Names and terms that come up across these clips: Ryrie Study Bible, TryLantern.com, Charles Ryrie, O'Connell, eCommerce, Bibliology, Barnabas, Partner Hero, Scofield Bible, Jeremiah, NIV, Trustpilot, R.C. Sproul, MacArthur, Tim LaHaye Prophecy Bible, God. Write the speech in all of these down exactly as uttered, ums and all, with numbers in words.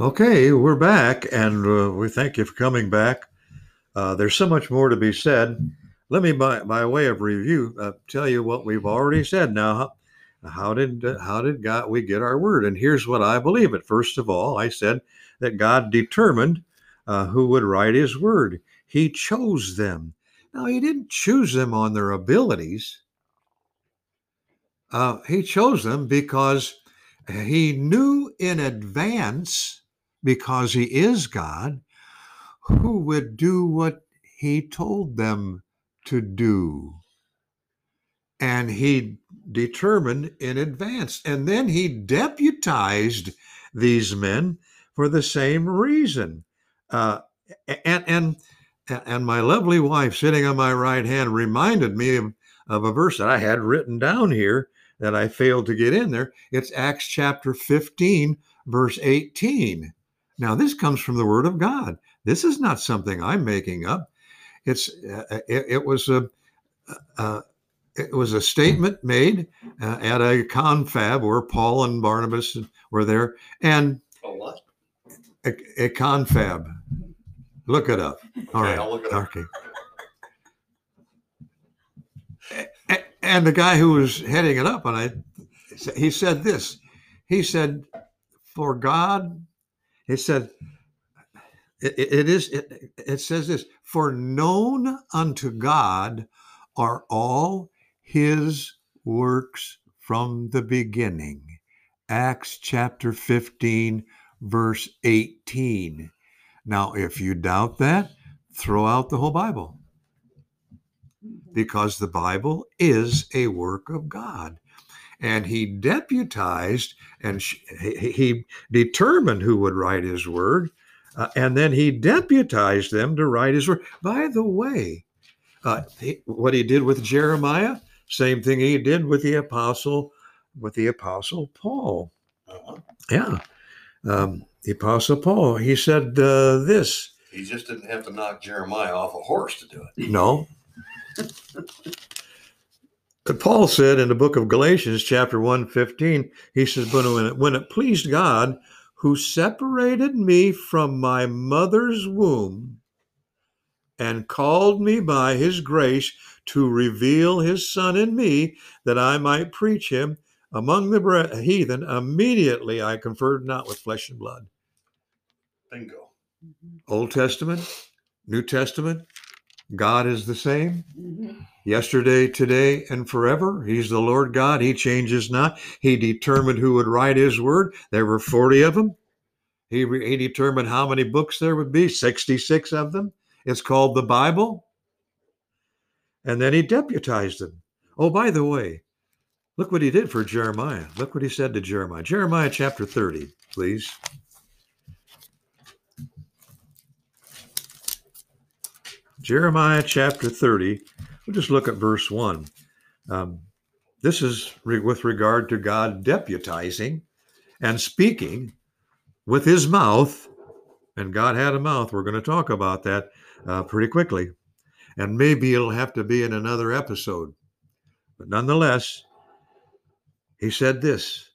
Okay, we're back, and uh, we thank you for coming back. Uh, there's so much more to be said. Let me, by, by way of review, uh, tell you what we've already said. Now, how did uh, how did God we get our word? And here's what I believe it. First of all, I said that God determined uh, who would write His word. He chose them. Now, He didn't choose them on their abilities. Uh, he chose them because He knew in advance, because He is God, who would do what He told them to do. And He determined in advance. And then He deputized these men for the same reason. Uh, and, and, and my lovely wife sitting on my right hand reminded me of, of a verse that I had written down here that I failed to get in there. It's Acts chapter fifteen, verse eighteen. Now, this comes from the Word of God. This is not something I'm making up. It's uh, it, it was a uh, it was a statement made uh, at a confab where Paul and Barnabas were there. And a what? A, a confab. Look it up. All okay, right. I'll look it up. Okay. And the guy who was heading it up, and I, he said this. He said, "For God." It said, it, it is, it, it says this, for known unto God are all His works from the beginning. Acts chapter fifteen, verse eighteen. Now, if you doubt that, throw out the whole Bible, because the Bible is a work of God. And He deputized, and she, he, he determined who would write His word, uh, and then He deputized them to write His word. By the way, uh, he, what He did with Jeremiah, same thing He did with the apostle, with the apostle Paul. Yeah, um, the apostle Paul. He said uh, this. He just didn't have to knock Jeremiah off a horse to do it. No. Paul said in the book of Galatians, chapter one, fifteen, he says, but when it, when it pleased God, who separated me from my mother's womb and called me by His grace to reveal His Son in me, that I might preach Him among the bre- heathen, immediately I conferred not with flesh and blood. Bingo. Old Testament, New Testament, God is the same. Mm-hmm. Yesterday, today, and forever. He's the Lord God. He changes not. He determined who would write His word. There were forty of them. He, re- he determined how many books there would be, sixty-six of them. It's called the Bible. And then He deputized them. Oh, by the way, look what He did for Jeremiah. Look what He said to Jeremiah. Jeremiah chapter thirty, please. Jeremiah chapter thirty, we'll just look at verse one. Um, this is re- with regard to God deputizing and speaking with His mouth. And God had a mouth. We're going to talk about that uh, pretty quickly. And maybe it'll have to be in another episode. But nonetheless, He said this,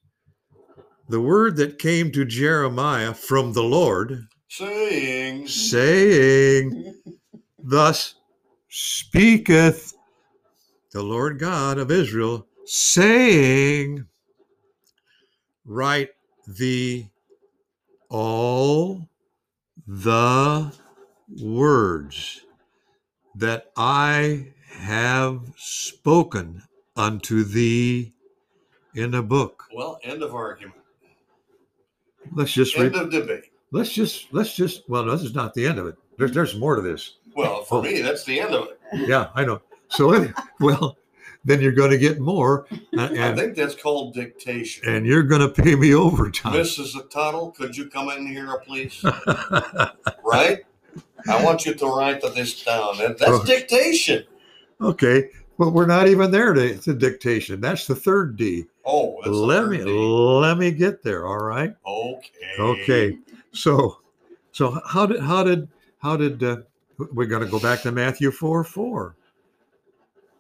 the word that came to Jeremiah from the Lord, saying, saying, thus speaketh the Lord God of Israel, saying, write thee all the words that I have spoken unto thee in a book. Well, end of argument. Let's just end re- of debate. Let's just, let's just, well, no, this is not the end of it. There's, there's more to this. Well, for oh. me, that's the end of it. Yeah, I know. So, well, then you're going to get more. Uh, and, I think that's called dictation. And you're going to pay me overtime. Missus O'Connell, could you come in here, please? Right? I want you to write this down. That's oh. dictation. Okay. But we're not even there to, to dictation. That's the third D. Oh, that's let the third me, D. Let me get there, all right? Okay. Okay. So, so how did, how did, how did, uh, we're going to go back to Matthew four four.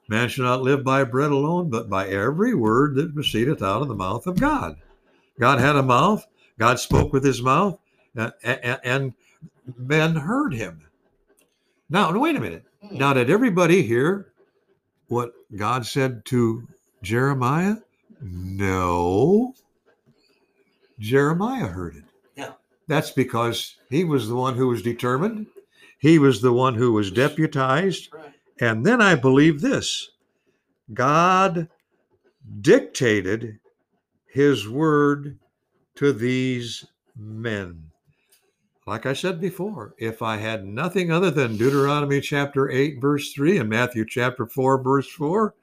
Man shall not live by bread alone, but by every word that proceedeth out of the mouth of God. God had a mouth. God spoke with His mouth. uh, and, and men heard him. Now, wait a minute. Now, did everybody hear what God said to Jeremiah? No. Jeremiah heard it. Yeah. That's because he was the one who was determined. He was the one who was deputized. Right. And then I believe this. God dictated his word to these men. Like I said before, if I had nothing other than Deuteronomy chapter eight, verse three, and Matthew chapter four, verse four,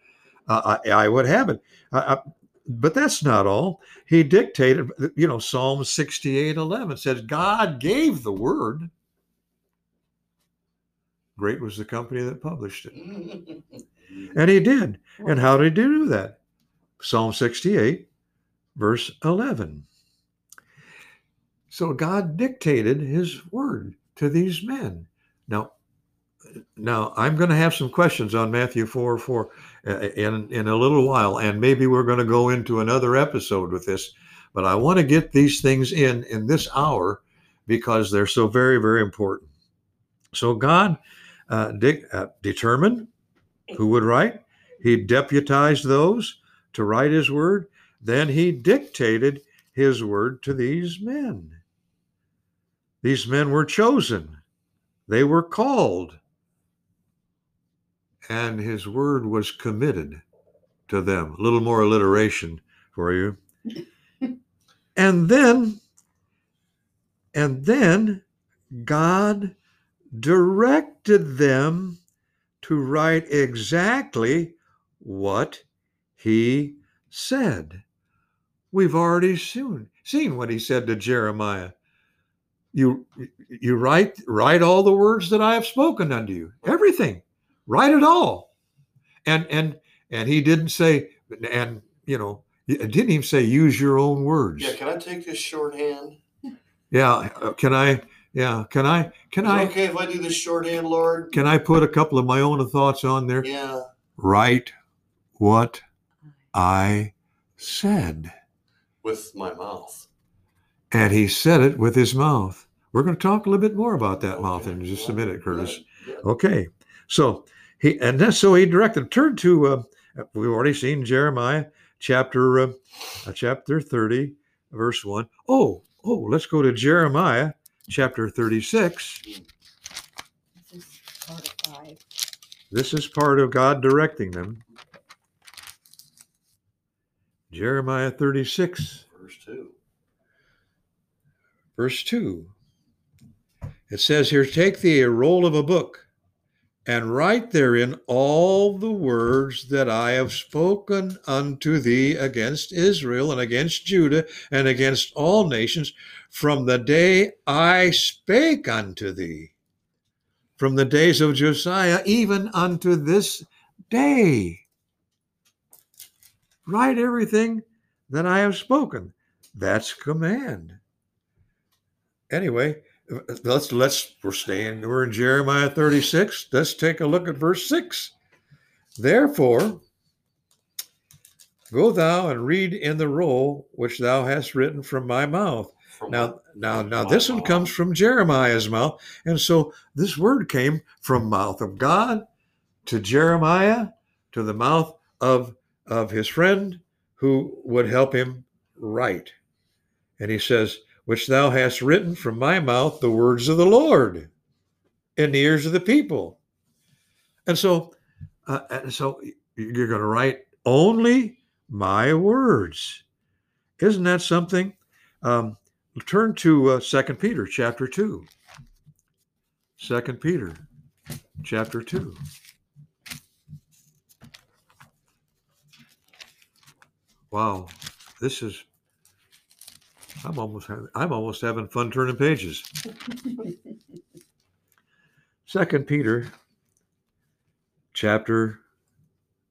uh, I, I would have it. I, I, but that's not all. He dictated, you know, Psalm sixty-eight, eleven says, God gave the word. Great was the company that published it. And he did. And how did he do that? Psalm sixty-eight, verse eleven. So God dictated his word to these men. Now, now I'm going to have some questions on Matthew four four in, in a little while, and maybe we're going to go into another episode with this, but I want to get these things in in this hour because they're so very, very important. So God uh, de- uh, determined who would write. He deputized those to write his word. Then he dictated his word to these men. These men were chosen. They were called. And his word was committed to them. A little more alliteration for you. And then, and then God directed them to write exactly what he said. We've already seen, seen what he said to Jeremiah. You, you write, write all the words that I have spoken unto you. Everything. Write it all. And, and, and he didn't say, and, you know, didn't even say, use your own words. Yeah. Can I take this shorthand? Yeah. Can I, yeah. Can I, can I, okay if I do this shorthand, Lord? Can I put a couple of my own thoughts on there? Yeah. Write what I said. With my mouth. And he said it with his mouth. We're going to talk a little bit more about that okay. mouth in just a minute, Curtis. Yeah. Yeah. Okay. So he, and that's, so he directed, turn to, uh, we've already seen Jeremiah chapter, uh, chapter thirty, verse one. Oh, oh, let's go to Jeremiah chapter thirty-six. This is part of five. This is part of God directing them. Jeremiah thirty-six, verse two. Verse two. It says here, take thee a roll of a book and write therein all the words that I have spoken unto thee against Israel and against Judah and against all nations from the day I spake unto thee, from the days of Josiah, even unto this day. Write everything that I have spoken. That's command. Anyway, let's, let's, we're staying, we're in Jeremiah thirty-six. Let's take a look at verse six. Therefore, go thou and read in the roll which thou hast written from my mouth. Now, now, now this one comes from Jeremiah's mouth. And so this word came from mouth of God to Jeremiah to the mouth of of his friend who would help him write. And he says, which thou hast written from my mouth, the words of the Lord in the ears of the people. And so, uh, and so you're going to write only my words. Isn't that something? Um, turn to uh, Second Peter chapter two. Second Peter chapter two. Wow, this is, I'm almost, I'm almost having fun turning pages. Second Peter chapter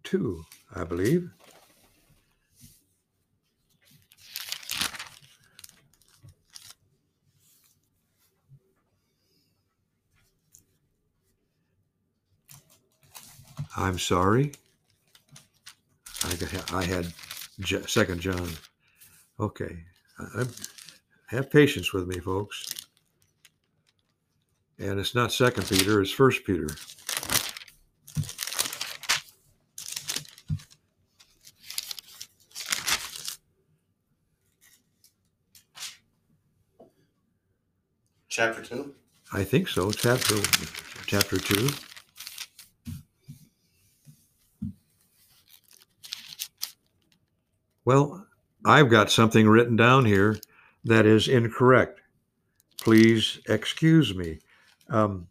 two, I believe. I'm sorry. I, I had... Second John. Okay. I'm, have patience with me, folks. And it's not Second Peter, it's First Peter. Chapter two? I think so. Chapter chapter two. Well, I've got something written down here that is incorrect. Please excuse me. Um,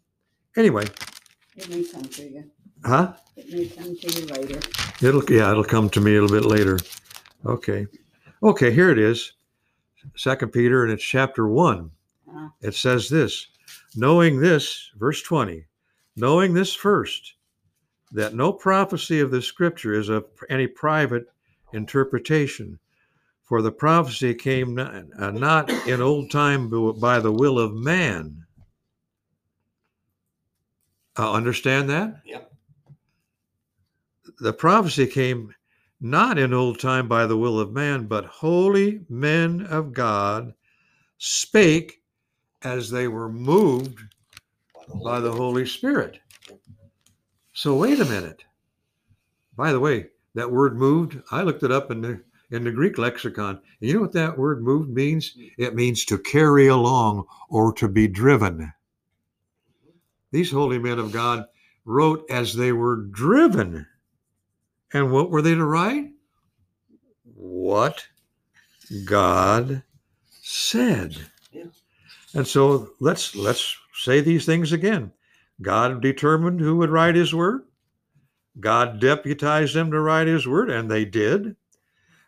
anyway. It may come to you. Huh? It may come to you later. It'll, yeah, it'll come to me a little bit later. Okay. Okay, here it is. Second Peter, and it's chapter one. Uh-huh. It says this, knowing this, verse twenty, knowing this first, that no prophecy of the scripture is of any private interpretation. For the prophecy came not, uh, not in old time by the will of man. Uh, understand that? Yep. The prophecy came not in old time by the will of man, but holy men of God spake as they were moved by the Holy Spirit. So wait a minute. By the way, that word moved, I looked it up in the in the Greek lexicon. And you know what that word moved means? It means to carry along or to be driven. These holy men of God wrote as they were driven. And what were they to write? What God said. Yeah. And so let's let's say these things again. God determined who would write his word. God deputized them to write his word, and they did.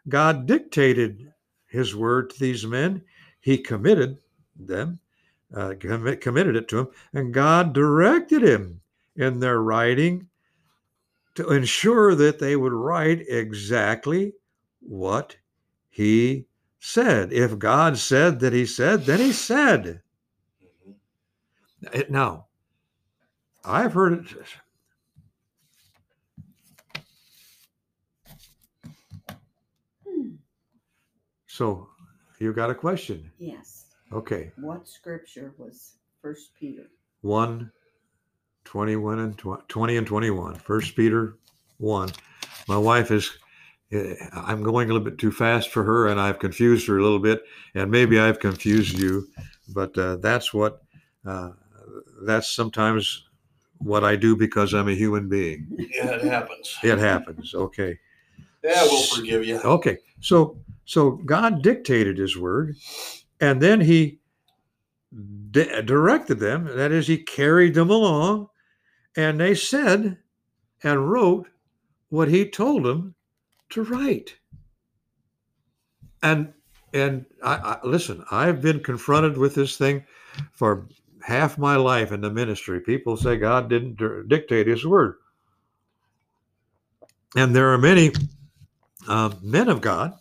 God dictated his word to these men. He committed them, uh, commit, committed it to them, and God directed him in their writing to ensure that they would write exactly what he did. Said. If God said that he said, then he said. Now, I've heard it. So, you got a question? Yes. Okay. What scripture was First Peter? one, twenty-one and twenty and twenty-one. First Peter one. My wife is... I'm going a little bit too fast for her, and I've confused her a little bit, and maybe I've confused you, but uh, that's what, uh, that's sometimes what I do because I'm a human being. Yeah, it happens. It happens. Okay. Yeah, we'll forgive you. Okay. So, so God dictated his word, and then he di- directed them. That is, he carried them along, and they said and wrote what he told them to write. And and I, I listen, I've been confronted with this thing for half my life in the ministry. People say God didn't dictate his word. And there are many uh, men of God,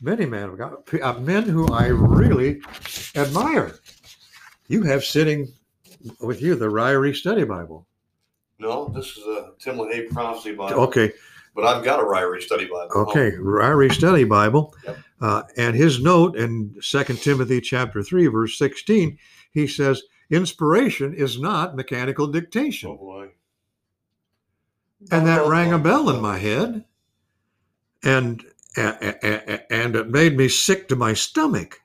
many men of God, uh, men who I really admire. You have sitting with you the Ryrie Study Bible. No, this is a Tim LaHaye Prophecy Bible. Okay. But I've got a Ryrie Study Bible. Okay, Ryrie Study Bible. Yep. Uh, and his note in Second Timothy chapter three, verse sixteen, he says, inspiration is not mechanical dictation. Oh boy. And that oh, rang oh, a bell oh. in my head. And, and, and it made me sick to my stomach.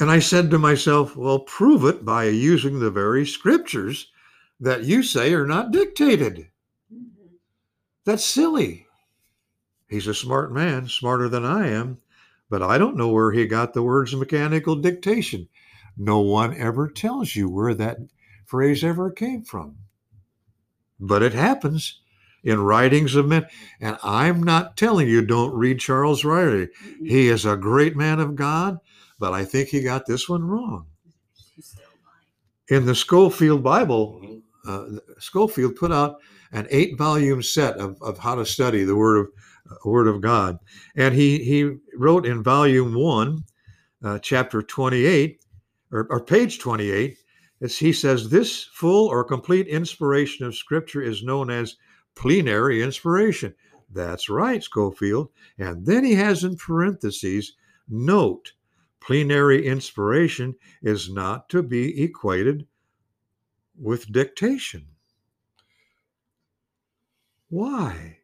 And I said to myself, well, prove it by using the very scriptures that you say are not dictated. That's silly. He's a smart man, smarter than I am, but I don't know where he got the words mechanical dictation. No one ever tells you where that phrase ever came from. But it happens in writings of men. And I'm not telling you don't read Charles Ryrie. He is a great man of God, but I think he got this one wrong. In the Scofield Bible, uh, Scofield put out an eight-volume set of, of how to study the Word of uh, Word of God. And he, he wrote in volume one, uh, chapter twenty-eight, or, or page twenty-eight, as he says, this full or complete inspiration of Scripture is known as plenary inspiration. That's right, Scofield. And then he has in parentheses, note, Plenary inspiration is not to be equated with dictation. Why?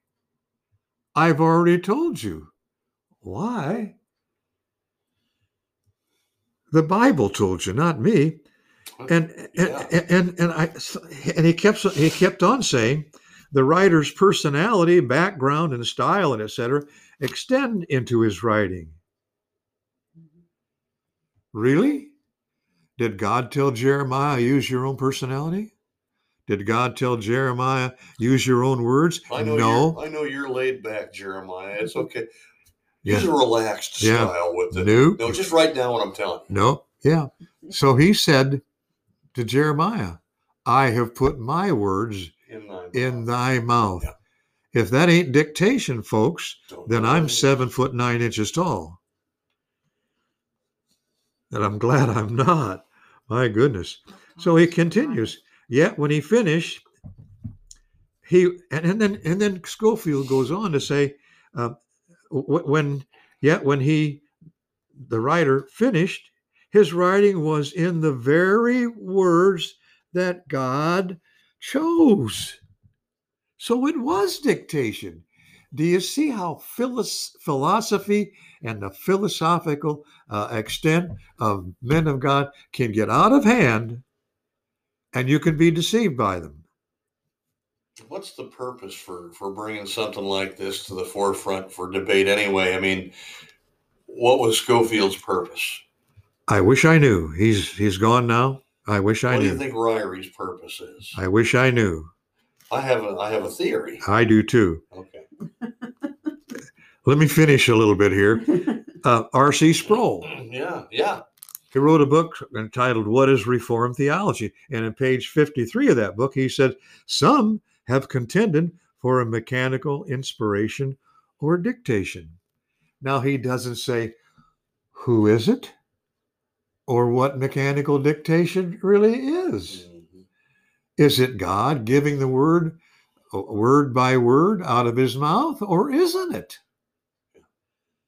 I've already told you. Why? The Bible told you, not me. And yeah. and, and and I and he kept he kept on saying, the writer's personality, background, and style, and et cetera, extend into his writing. Really? Did God tell Jeremiah, use your own personality? Did God tell Jeremiah, use your own words? I know no. I know you're laid back, Jeremiah. It's okay. Use yeah. a relaxed yeah. style with it. No. no, just write down what I'm telling you. No, yeah. So he said to Jeremiah, I have put my words in thy mouth. In thy mouth. Yeah. If that ain't dictation, folks, Don't then I'm seven foot nine inches tall. And I'm glad I'm not. My goodness. So he continues. Yet when he finished, he and, and then and then Scofield goes on to say, uh, when yet when he the writer finished, his writing was in the very words that God chose. So it was dictation. Do you see how philosophy and the philosophical uh, extent of men of God can get out of hand, and you can be deceived by them? What's the purpose for, for bringing something like this to the forefront for debate anyway? I mean, what was Scofield's purpose? I wish I knew. He's he's gone now. I wish I knew. What do you think Ryrie's purpose is? I wish I knew. I have a I have a theory. I do too. Okay. Let me finish a little bit here. Uh, R C Sproul. Yeah, yeah. He wrote a book entitled What is Reformed Theology? And on page fifty-three of that book, he said, some have contended for a mechanical inspiration or dictation. Now, he doesn't say, who is it? Or what mechanical dictation really is. Mm-hmm. Is it God giving the word, word by word, out of his mouth? Or isn't it?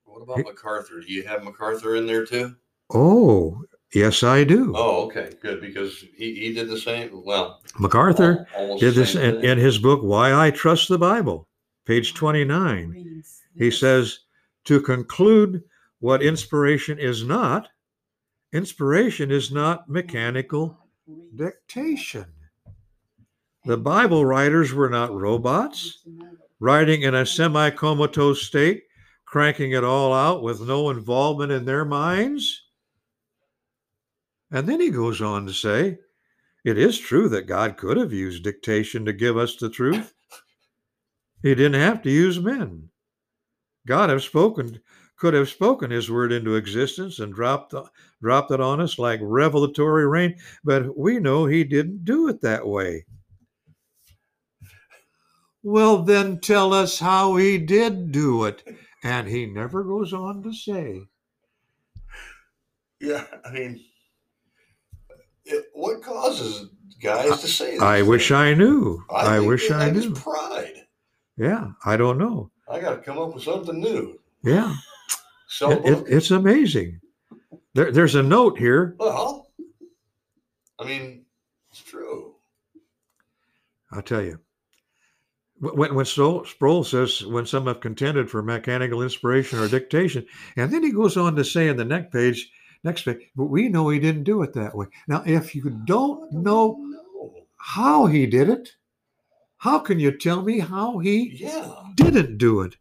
What about it, MacArthur? Do you have MacArthur in there too? Oh, yes, I do. Oh, okay, good, because he, he did the same. Well, MacArthur all, did this in, in his book, Why I Trust the Bible, page twenty-nine. Yes. He says, to conclude what inspiration is not, inspiration is not mechanical dictation. The Bible writers were not robots, writing in a semi-comatose state, cranking it all out with no involvement in their minds. And then he goes on to say, it is true that God could have used dictation to give us the truth. He didn't have to use men. God have spoken, could have spoken his word into existence and dropped, dropped it on us like revelatory rain, but we know he didn't do it that way. Well, then tell us how he did do it. And he never goes on to say. Yeah, I mean, it, what causes guys I, to say that? I wish I knew. I, I wish I knew. It's pride. Yeah, I don't know. I got to come up with something new. Yeah. So it, it, it's amazing. There, there's a note here. Well, I mean, it's true. I'll tell you. When, when Sproul says, when some have contended for mechanical inspiration or dictation, and then he goes on to say in the next page, next page, but we know he didn't do it that way. Now, if you don't know how he did it, how can you tell me how he yeah. didn't do it?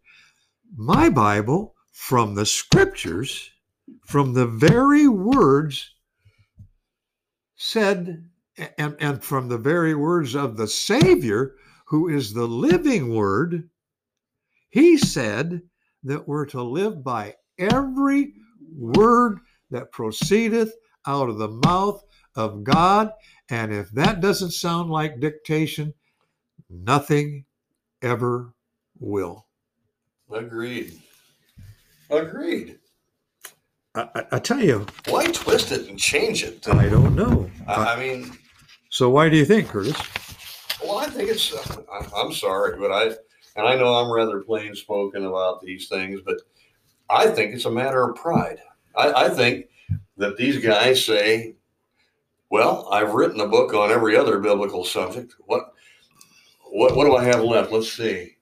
My Bible, from the scriptures, from the very words said, and, and from the very words of the Savior, who is the living word, he said that we're to live by every word that proceedeth out of the mouth of God. And if that doesn't sound like dictation, nothing ever will. Agreed. Agreed. I, I, I tell you. Why twist it and change it? To, I don't know. I, I mean. So why do you think, Curtis? Well, I think it's, uh, I'm sorry, but I, and I know I'm rather plain spoken about these things, but I think it's a matter of pride. I, I think that these guys say, well, I've written a book on every other biblical subject. What, what, what do I have left? Let's see.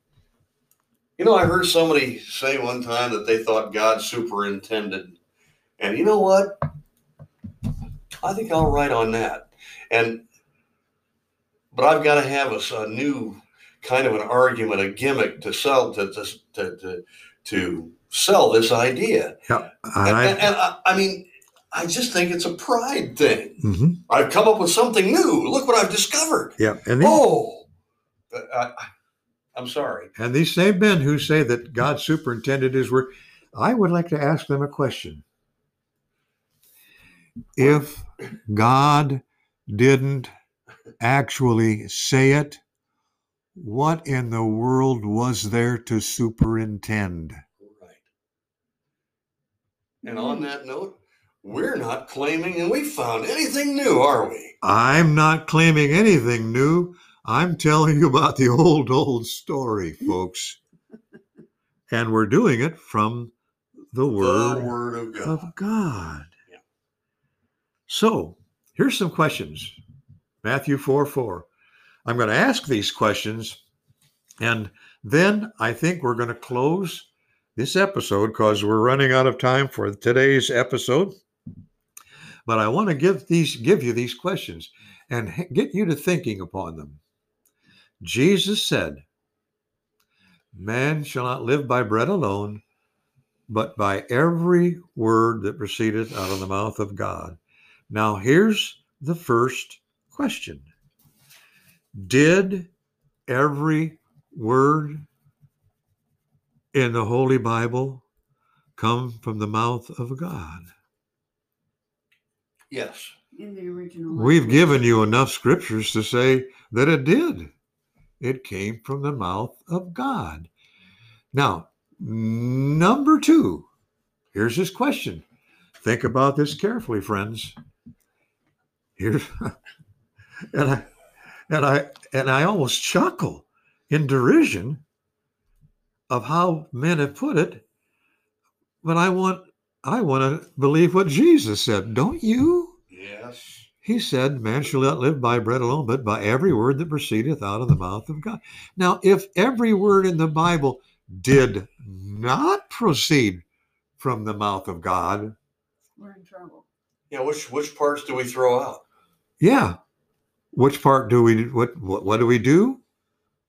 You know, I heard somebody say one time that they thought God superintended. And you know what? I think I'll write on that. And, but I've got to have a, a new kind of an argument, a gimmick to sell, to, to, to, to, to sell this idea. Yeah, and, and, I, and, and I, I mean, I just think it's a pride thing. Mm-hmm. I've come up with something new. Look what I've discovered. Yeah. And these, oh, I, I'm sorry. And these same men who say that God superintended his work, I would like to ask them a question. If God didn't actually say it, what in the world was there to superintend? Right. And on that note, we're not claiming and we found anything new, are we? I'm not claiming anything new. I'm telling you about the old, old story, folks. And we're doing it from the Word, the word of God. Of God. Yeah. So here's some questions. Matthew four four. I'm going to ask these questions, and then I think we're going to close this episode because we're running out of time for today's episode. But I want to give these, give you these questions and get you to thinking upon them. Jesus said, "Man shall not live by bread alone, but by every word that proceedeth out of the mouth of God." Now, here's the first question. Did every word in the Holy Bible come from the mouth of God? Yes. In the original. We've given you enough scriptures to say that it did. It came from the mouth of God. Now, number two, here's his question. Think about this carefully, friends. Here's... And I, and I, and I almost chuckle in derision of how men have put it. But I want, I want to believe what Jesus said. Don't you? Yes. He said, "Man shall not live by bread alone, but by every word that proceedeth out of the mouth of God." Now, if every word in the Bible did not proceed from the mouth of God, we're in trouble. Yeah. Which, which parts do we throw out? Yeah. Which part do we, what, what, what do we do?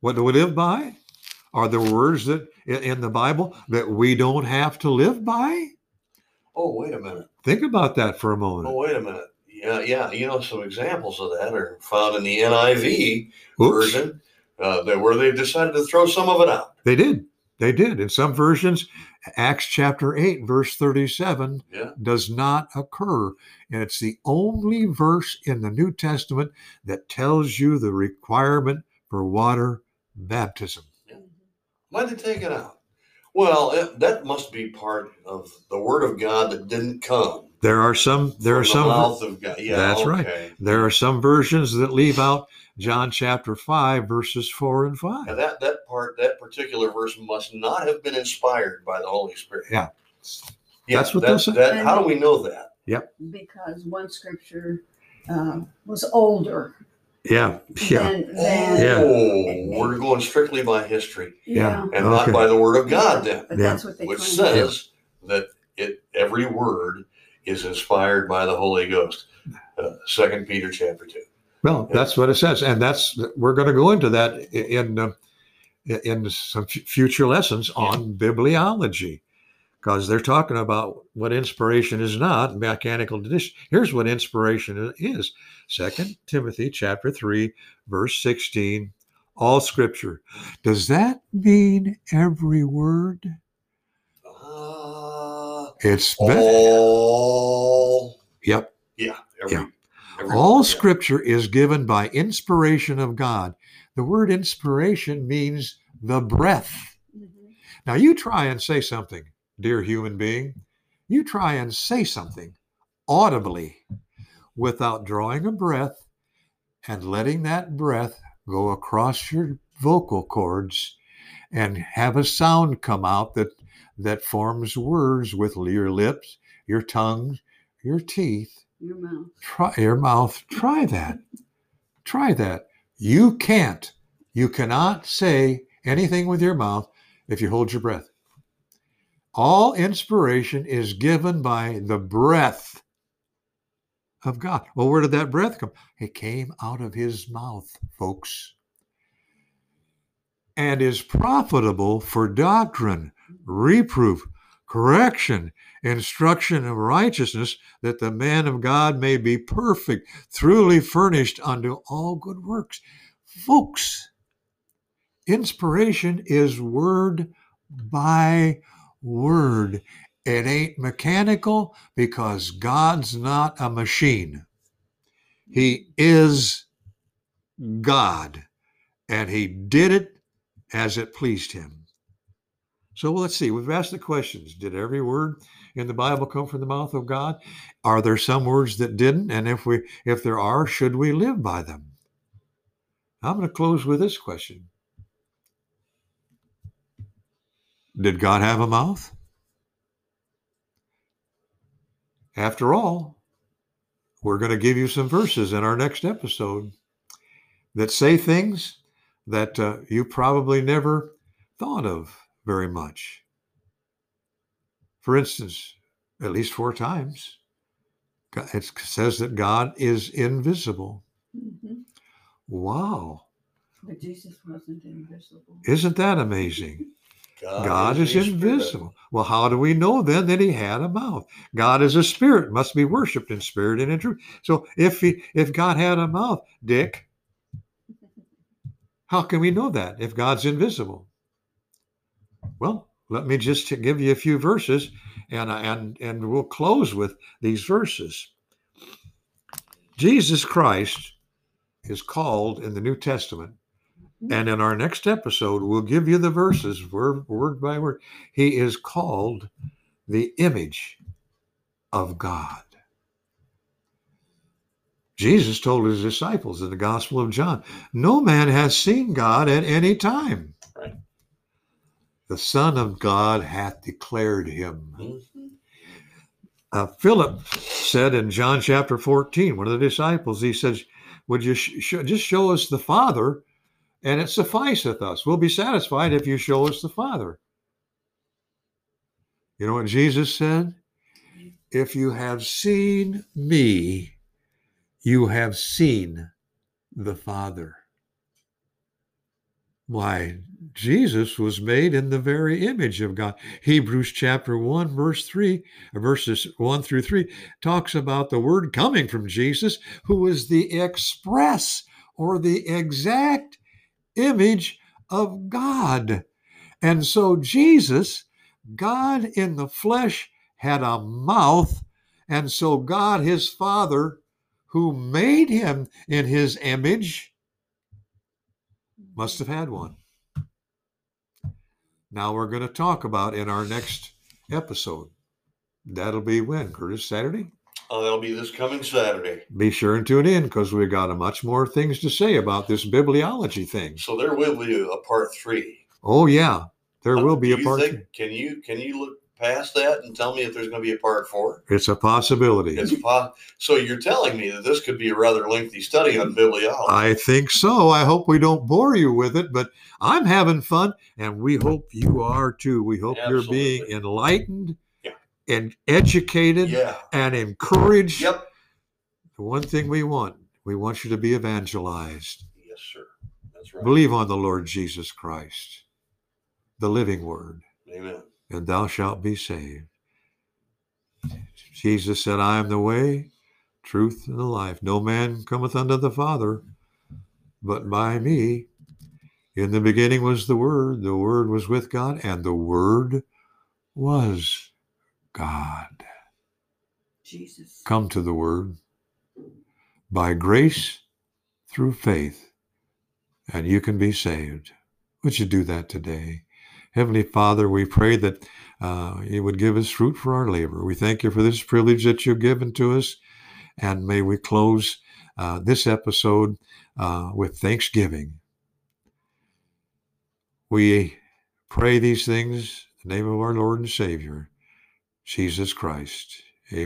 What do we live by? Are there words that in the Bible that we don't have to live by? Oh, wait a minute. Think about that for a moment. Oh, wait a minute. Yeah, yeah. You know, some examples of that are found in the N I V Oops. version uh, where they've decided to throw some of it out. They did. They did. In some versions, Acts chapter eight, verse thirty-seven yeah. does not occur. And it's the only verse in the New Testament that tells you the requirement for water baptism. Yeah. Why'd they take it out? Well, it, that must be part of the Word of God that didn't come. There are some. There are some. The mouth of God. Yeah, that's okay. Right. There are some versions that leave out John chapter five, verses four and five. Now that, that part, that particular verse must not have been inspired by the Holy Spirit. Yeah. yeah That's what that, they'll say. That, how do we know that? Yep. Because one scripture uh, was older. Yeah. Yeah. Than, than, yeah. Oh, we're going strictly by history. Yeah. And okay. not by the Word of God then. But yeah. that's what they Which says yeah. that it every word is inspired by the Holy Ghost. Uh, Second Peter chapter two. Well, that's what it says, and that's we're going to go into that in uh, in some f- future lessons on bibliology, because they're talking about what inspiration is not mechanical tradition. Here's what inspiration is: Second Timothy chapter three, verse sixteen, all Scripture. Does that mean every word? Uh, it's all. Yep. Yeah. Every yeah. Everything. All scripture is given by inspiration of God. The word inspiration means the breath. Mm-hmm. Now you try and say something, dear human being. You try and say something audibly without drawing a breath and letting that breath go across your vocal cords and have a sound come out that, that forms words with your lips, your tongue, your teeth, your mouth, try, your mouth, try that. Try that. You can't. You cannot say anything with your mouth if you hold your breath. All inspiration is given by the breath of God. Well, where did that breath come? It came out of his mouth, folks. And is profitable for doctrine, reproof, correction, instruction of righteousness, that the man of God may be perfect, truly furnished unto all good works. Folks, inspiration is word by word. It ain't mechanical, because God's not a machine. He is God, and he did it as it pleased him. So well, let's see. We've asked the questions. Did every word in the Bible come from the mouth of God? Are there some words that didn't? And if we, if there are, should we live by them? I'm going to close with this question. Did God have a mouth? After all, we're going to give you some verses in our next episode that say things that uh, you probably never thought of very much. For instance, at least four times, it says that God is invisible. Mm-hmm. Wow. But Jesus wasn't invisible. Isn't that amazing? God, God is, is invisible. Spirit. Well, how do we know then that he had a mouth? God is a spirit, must be worshipped in spirit and in truth. So if he, if God had a mouth, Dick, how can we know that if God's invisible? Well, let me just give you a few verses, and and and we'll close with these verses. Jesus Christ is called in the New Testament, and in our next episode, we'll give you the verses word, word by word. He is called the image of God. Jesus told his disciples in the Gospel of John, no man has seen God at any time. Right. The Son of God hath declared him. Mm-hmm. Uh, Philip said in John chapter fourteen, one of the disciples, he says, would you sh- sh- just show us the Father, and it sufficeth us. We'll be satisfied if you show us the Father. You know what Jesus said? If you have seen me, you have seen the Father. Why, Jesus was made in the very image of God. Hebrews chapter one, verse three, verses one through three, talks about the word coming from Jesus, who is the express or the exact image of God. And so Jesus, God in the flesh, had a mouth, and so God his Father, who made him in his image, must have had one. Now we're going to talk about in our next episode. That'll be when, Curtis? Saturday? Oh, that'll be this coming Saturday. Be sure and tune in, because we've got a much more things to say about this bibliology thing. So there will be a part three. Oh, yeah. There um, will be a part think, three. Can you, can you look past that and tell me if there's going to be a part four? It's a possibility. It's a po- So you're telling me that this could be a rather lengthy study on bibliology. I think so. I hope we don't bore you with it, but I'm having fun, and we hope you are too. We hope Absolutely. You're being enlightened. And educated yeah. and encouraged. Yep. The one thing we want, we want you to be evangelized. Yes, sir. That's right. Believe on the Lord Jesus Christ, the living word. Amen. And thou shalt be saved. Jesus said, I am the way, truth, and the life. No man cometh unto the Father but by me. In the beginning was the Word. The Word was with God, and the Word was God. Jesus. Come to the Word by grace through faith, and you can be saved. Would you do that today? Heavenly Father, we pray that uh, you would give us fruit for our labor. We thank you for this privilege that you've given to us, and may we close uh, this episode uh, with thanksgiving. We pray these things in the name of our Lord and Savior, Jesus Christ.